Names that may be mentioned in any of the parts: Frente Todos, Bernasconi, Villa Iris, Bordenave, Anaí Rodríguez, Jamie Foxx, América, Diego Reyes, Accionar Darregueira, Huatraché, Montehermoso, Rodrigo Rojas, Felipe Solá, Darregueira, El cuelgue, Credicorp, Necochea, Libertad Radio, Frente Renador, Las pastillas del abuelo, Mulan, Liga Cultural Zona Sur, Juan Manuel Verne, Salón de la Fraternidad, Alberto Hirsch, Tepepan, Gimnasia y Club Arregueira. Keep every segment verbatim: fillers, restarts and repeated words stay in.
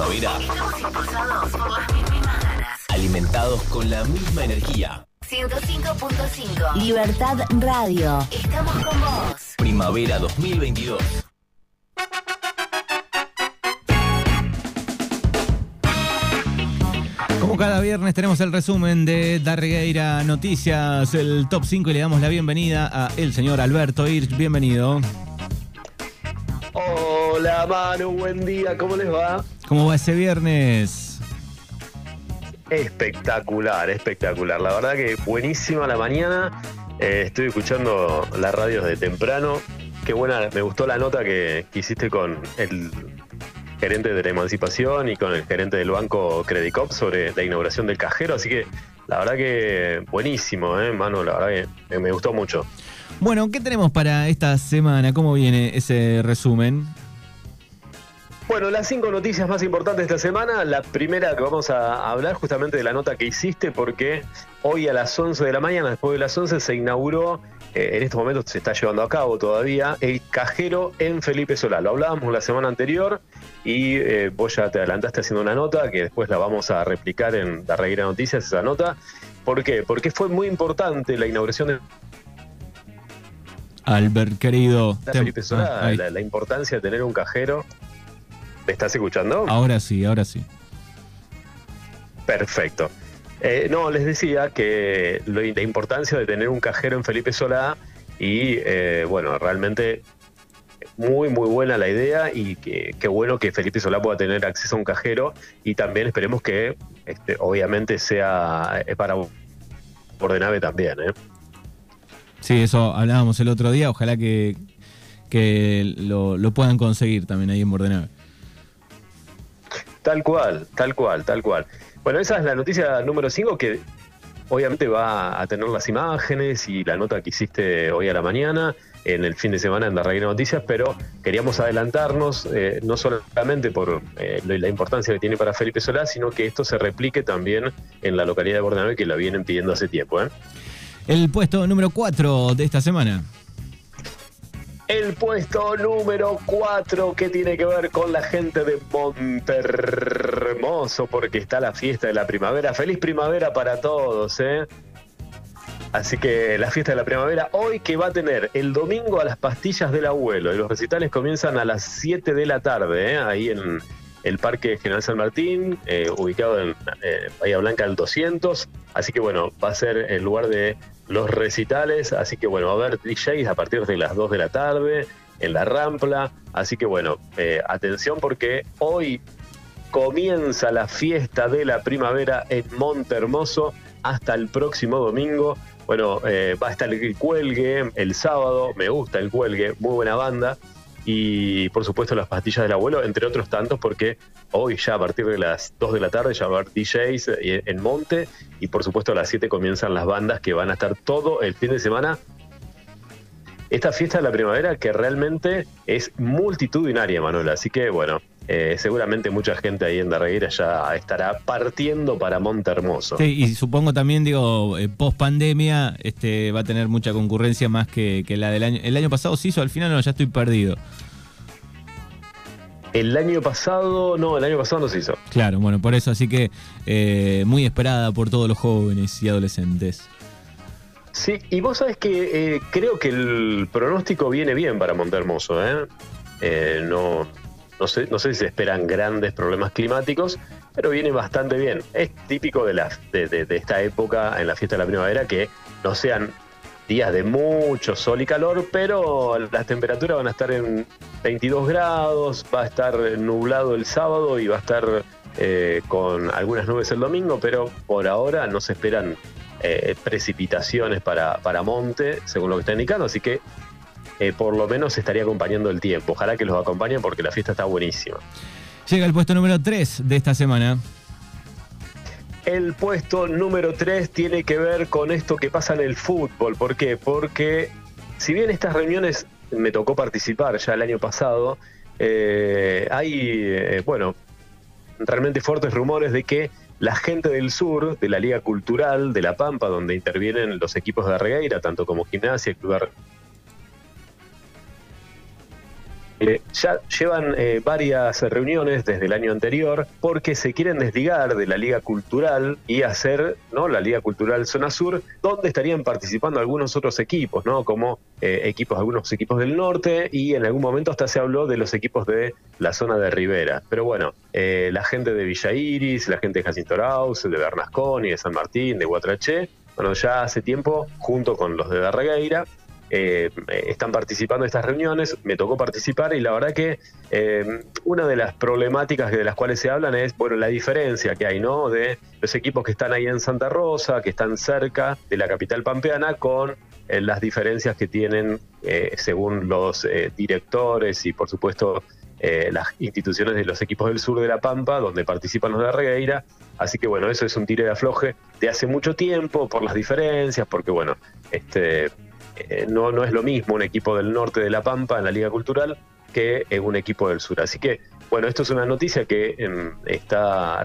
primavera, impulsados por las mismas ganas, alimentados con la misma energía. ciento cinco punto cinco Libertad Radio. Estamos con vos. Primavera dos mil veintidós. Como cada viernes tenemos el resumen de Darregueira Noticias, el Top cinco, y le damos la bienvenida a el señor Alberto Hirsch. Bienvenido. Hola Manu, buen día, ¿cómo les va? ¿Cómo va ese viernes? Espectacular, espectacular. La verdad que buenísima la mañana. Eh, estoy escuchando la radio desde temprano. Qué buena, me gustó la nota que, que hiciste con el gerente de la Emancipación y con el gerente del banco Credicorp sobre la inauguración del cajero, así que la verdad que buenísimo, ¿eh, Manu? La verdad que me gustó mucho. Bueno, ¿qué tenemos para esta semana? ¿Cómo viene ese resumen? Bueno, las cinco noticias más importantes de esta semana. La primera que vamos a hablar justamente de la nota que hiciste, porque hoy a las once de la mañana, después de las once, se inauguró, eh, en estos momentos se está llevando a cabo todavía, el cajero en Felipe Solá. Lo hablábamos la semana anterior y eh, vos ya te adelantaste haciendo una nota que después la vamos a replicar en Darregueira Noticias, esa nota. ¿Por qué? Porque fue muy importante la inauguración de... Albert, querido. Felipe Solá, ah, la, la importancia de tener un cajero... ¿Me estás escuchando? Ahora sí, ahora sí. Perfecto. Eh, no, les decía que lo, la importancia de tener un cajero en Felipe Solá y, eh, bueno, realmente muy, muy buena la idea y que, que bueno que Felipe Solá pueda tener acceso a un cajero y también esperemos que, este, obviamente, sea para Bordenave también, ¿eh? Sí, eso hablábamos el otro día. Ojalá que, que lo, lo puedan conseguir también ahí en Bordenave. Tal cual, tal cual, tal cual. Bueno, esa es la noticia número cinco, que obviamente va a tener las imágenes y la nota que hiciste hoy a la mañana, en el fin de semana en Darregueira Noticias, pero queríamos adelantarnos, eh, no solamente por eh, la importancia que tiene para Felipe Solá, sino que esto se replique también en la localidad de Bordenave, que la vienen pidiendo hace tiempo, ¿eh? El puesto número cuatro de esta semana. El puesto número cuatro, que tiene que ver con la gente de Montehermoso, porque está la fiesta de la primavera. Feliz primavera para todos, ¿eh? Así que la fiesta de la primavera hoy, que va a tener el domingo a Las Pastillas del Abuelo. Y los recitales comienzan a las siete de la tarde, ¿eh? Ahí en el Parque General San Martín, eh, ubicado en eh, Bahía Blanca al doscientos. Así que bueno, va a ser el lugar de... los recitales, así que bueno, va a haber D Js a partir de las dos de la tarde en la Rampla, así que bueno, eh, atención porque hoy comienza la fiesta de la primavera en Montehermoso hasta el próximo domingo. Bueno, eh, va a estar el Cuelgue el sábado, me gusta el Cuelgue, muy buena banda, y por supuesto Las Pastillas del Abuelo, entre otros tantos, porque hoy ya a partir de las dos de la tarde ya va a haber D Js en Monte y por supuesto a las siete comienzan las bandas que van a estar todo el fin de semana. Esta fiesta de la primavera que realmente es multitudinaria, Manuela, así que bueno, eh, seguramente mucha gente ahí en Darregueira ya estará partiendo para Montehermoso. Sí, y supongo también, digo, eh, post pandemia este, va a tener mucha concurrencia más que, que la del año. El año pasado se hizo, al final no, ya estoy perdido. El año pasado, no, el año pasado no se hizo. Claro, bueno, por eso, así que eh, muy esperada por todos los jóvenes y adolescentes. Sí, y vos sabés que eh, creo que el pronóstico viene bien para Montehermoso, ¿eh? Eh, no, no, sé, no sé si se esperan grandes problemas climáticos, pero viene bastante bien. Es típico de, la, de, de, de esta época en la fiesta de la primavera que no sean días de mucho sol y calor, pero las temperaturas van a estar en veintidós grados, va a estar nublado el sábado y va a estar eh, con algunas nubes el domingo, pero por ahora no se esperan Eh, precipitaciones para, para Monte, según lo que está indicando, así que eh, por lo menos estaría acompañando el tiempo. Ojalá que los acompañen porque la fiesta está buenísima. Llega el puesto número tres de esta semana. El puesto número tres tiene que ver con esto que pasa en el fútbol. ¿Por qué? Porque si bien estas reuniones me tocó participar ya el año pasado, eh, hay, eh, bueno, realmente fuertes rumores de que la gente del sur, de la Liga Cultural de La Pampa, donde intervienen los equipos de Darregueira, tanto como Gimnasia y Club Arregueira, Eh, ya llevan eh, varias reuniones desde el año anterior porque se quieren desligar de la Liga Cultural y hacer, ¿no?, la Liga Cultural Zona Sur, donde estarían participando algunos otros equipos, ¿no?, como eh, equipos, algunos equipos del norte, y en algún momento hasta se habló de los equipos de la zona de Rivera. Pero bueno, eh, la gente de Villa Iris, la gente de Jacinto Raus, de Bernasconi, de San Martín, de Huatraché, bueno, ya hace tiempo, junto con los de Darregueira, Eh, están participando de estas reuniones. Me tocó participar y la verdad que eh, una de las problemáticas de las cuales se hablan es, bueno, la diferencia que hay, ¿no?, de los equipos que están ahí en Santa Rosa, que están cerca de la capital pampeana, con eh, las diferencias que tienen eh, según los eh, directores y, por supuesto, Eh, las instituciones de los equipos del sur de La Pampa, donde participan los de Darregueira. Así que bueno, eso es un tire de afloje de hace mucho tiempo, por las diferencias, porque bueno, este eh, no, no es lo mismo un equipo del norte de La Pampa en la Liga Cultural que eh, un equipo del sur. Así que bueno, esto es una noticia que eh, está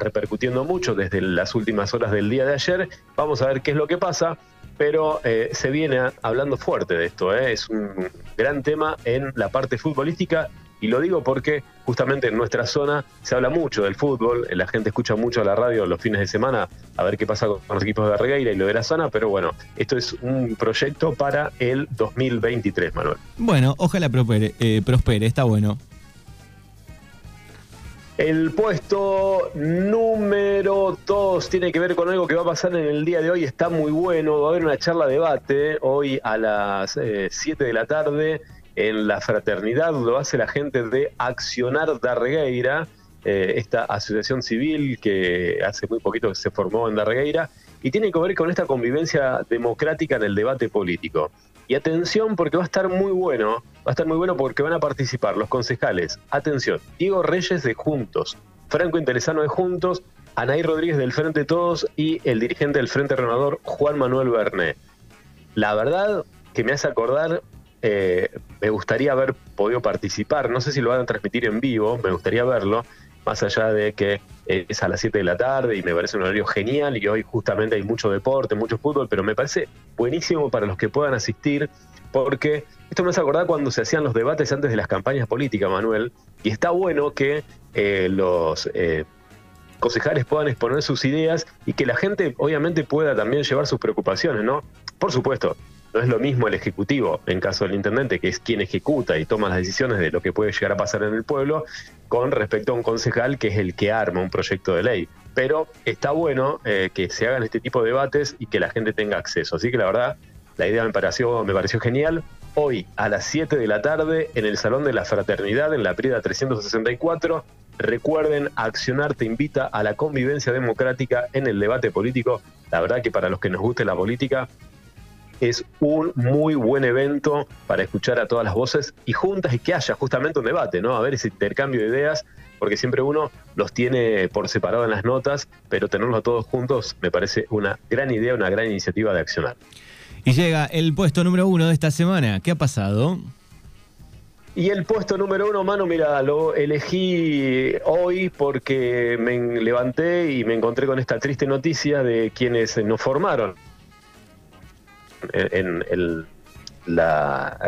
repercutiendo mucho desde las últimas horas del día de ayer. Vamos a ver qué es lo que pasa, pero eh, se viene a, hablando fuerte de esto, ¿eh? Es un gran tema en la parte futbolística. Y lo digo porque justamente en nuestra zona se habla mucho del fútbol, la gente escucha mucho la radio los fines de semana a ver qué pasa con los equipos de Darregueira y lo de la zona, pero bueno, esto es un proyecto para el dos mil veintitrés, Manuel. Bueno, ojalá prospere, eh, prospere, está bueno. El puesto número dos tiene que ver con algo que va a pasar en el día de hoy, está muy bueno, va a haber una charla debate hoy a las eh, siete de la tarde, en la Fraternidad. Lo hace la gente de Accionar Darregueira, eh, esta asociación civil que hace muy poquito que se formó en Darregueira, y tiene que ver con esta convivencia democrática en el debate político. Y atención, porque va a estar muy bueno, va a estar muy bueno porque van a participar los concejales, atención, Diego Reyes de Juntos, Franco Interesano de Juntos, Anaí Rodríguez del Frente Todos y el dirigente del Frente Renador, Juan Manuel Verne. La verdad que me hace acordar, Eh, me gustaría haber podido participar, no sé si lo van a transmitir en vivo, me gustaría verlo, más allá de que eh, es a las siete de la tarde y me parece un horario genial, y hoy justamente hay mucho deporte, mucho fútbol, pero me parece buenísimo para los que puedan asistir, porque esto me hace acordar cuando se hacían los debates antes de las campañas políticas, Manuel, y está bueno que eh, los eh, concejales puedan exponer sus ideas y que la gente obviamente pueda también llevar sus preocupaciones, ¿no? Por supuesto, no es lo mismo el Ejecutivo, en caso del Intendente, que es quien ejecuta y toma las decisiones de lo que puede llegar a pasar en el pueblo, con respecto a un concejal que es el que arma un proyecto de ley. Pero está bueno eh, que se hagan este tipo de debates y que la gente tenga acceso. Así que la verdad, la idea me pareció, me pareció genial. Hoy, a las siete de la tarde, en el Salón de la Fraternidad, en la Prida trescientos sesenta y cuatro, recuerden, Accionar te invita a la convivencia democrática en el debate político. La verdad que para los que nos guste la política, es un muy buen evento para escuchar a todas las voces y juntas, y que haya justamente un debate, ¿no? A ver ese intercambio de ideas, porque siempre uno los tiene por separado en las notas, pero tenerlos todos juntos me parece una gran idea, una gran iniciativa de Accionar. Y llega el puesto número uno de esta semana. ¿Qué ha pasado? Y el puesto número uno, mano, mira, lo elegí hoy porque me levanté y me encontré con esta triste noticia de quienes nos formaron en el, la,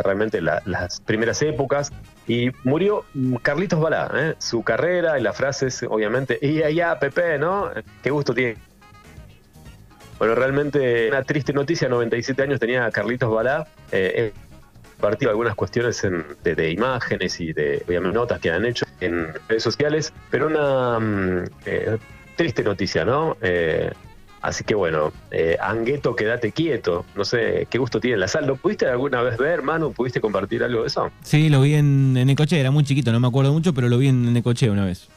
realmente la, las primeras épocas, y murió Carlitos Balá, ¿eh? Su carrera y las frases, obviamente, y allá Pepe, ¿no? Qué gusto tiene. Bueno, realmente una triste noticia, noventa y siete años tenía Carlitos Balá, eh, partido algunas cuestiones en, de, de imágenes y de, obviamente, notas que han hecho en redes sociales, pero una eh, triste noticia, ¿no? Eh, Así que bueno, eh, Angueto, quédate quieto. No sé qué gusto tiene la sal. ¿Lo pudiste alguna vez ver, Manu? ¿Pudiste compartir algo de eso? Sí, lo vi en Necochea. Era muy chiquito, no me acuerdo mucho, pero lo vi en Necochea una vez.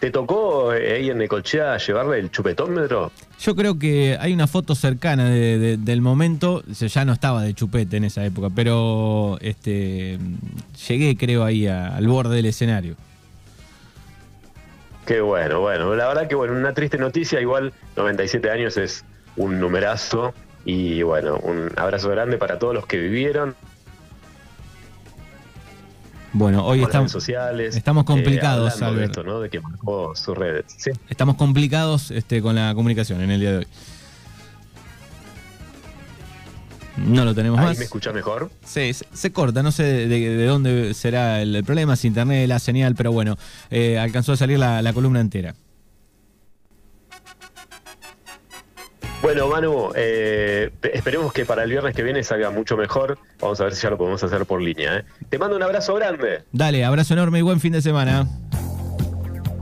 ¿Te tocó eh, ahí en Necochea llevarle el chupetómetro? Yo creo que hay una foto cercana de, de, del momento. Ya no estaba de chupete en esa época, pero este, llegué, creo, ahí a, al borde del escenario. Qué bueno, bueno, la verdad que bueno, una triste noticia, igual noventa y siete años es un numerazo, y bueno, un abrazo grande para todos los que vivieron. Bueno, hoy estamos, sociales, estamos complicados, eh, hablando de esto, ¿no? De que marcó sus redes. ¿Sí? Estamos complicados este, con la comunicación en el día de hoy. No lo tenemos. Ahí más. ¿Me escuchás mejor? Sí, se, se corta, no sé de, de dónde será el problema, si internet, la señal, pero bueno, eh, alcanzó a salir la, la columna entera. Bueno, Manu, eh, esperemos que para el viernes que viene salga mucho mejor. Vamos a ver si ya lo podemos hacer por línea, ¿eh? Te mando un abrazo grande. Dale, abrazo enorme y buen fin de semana.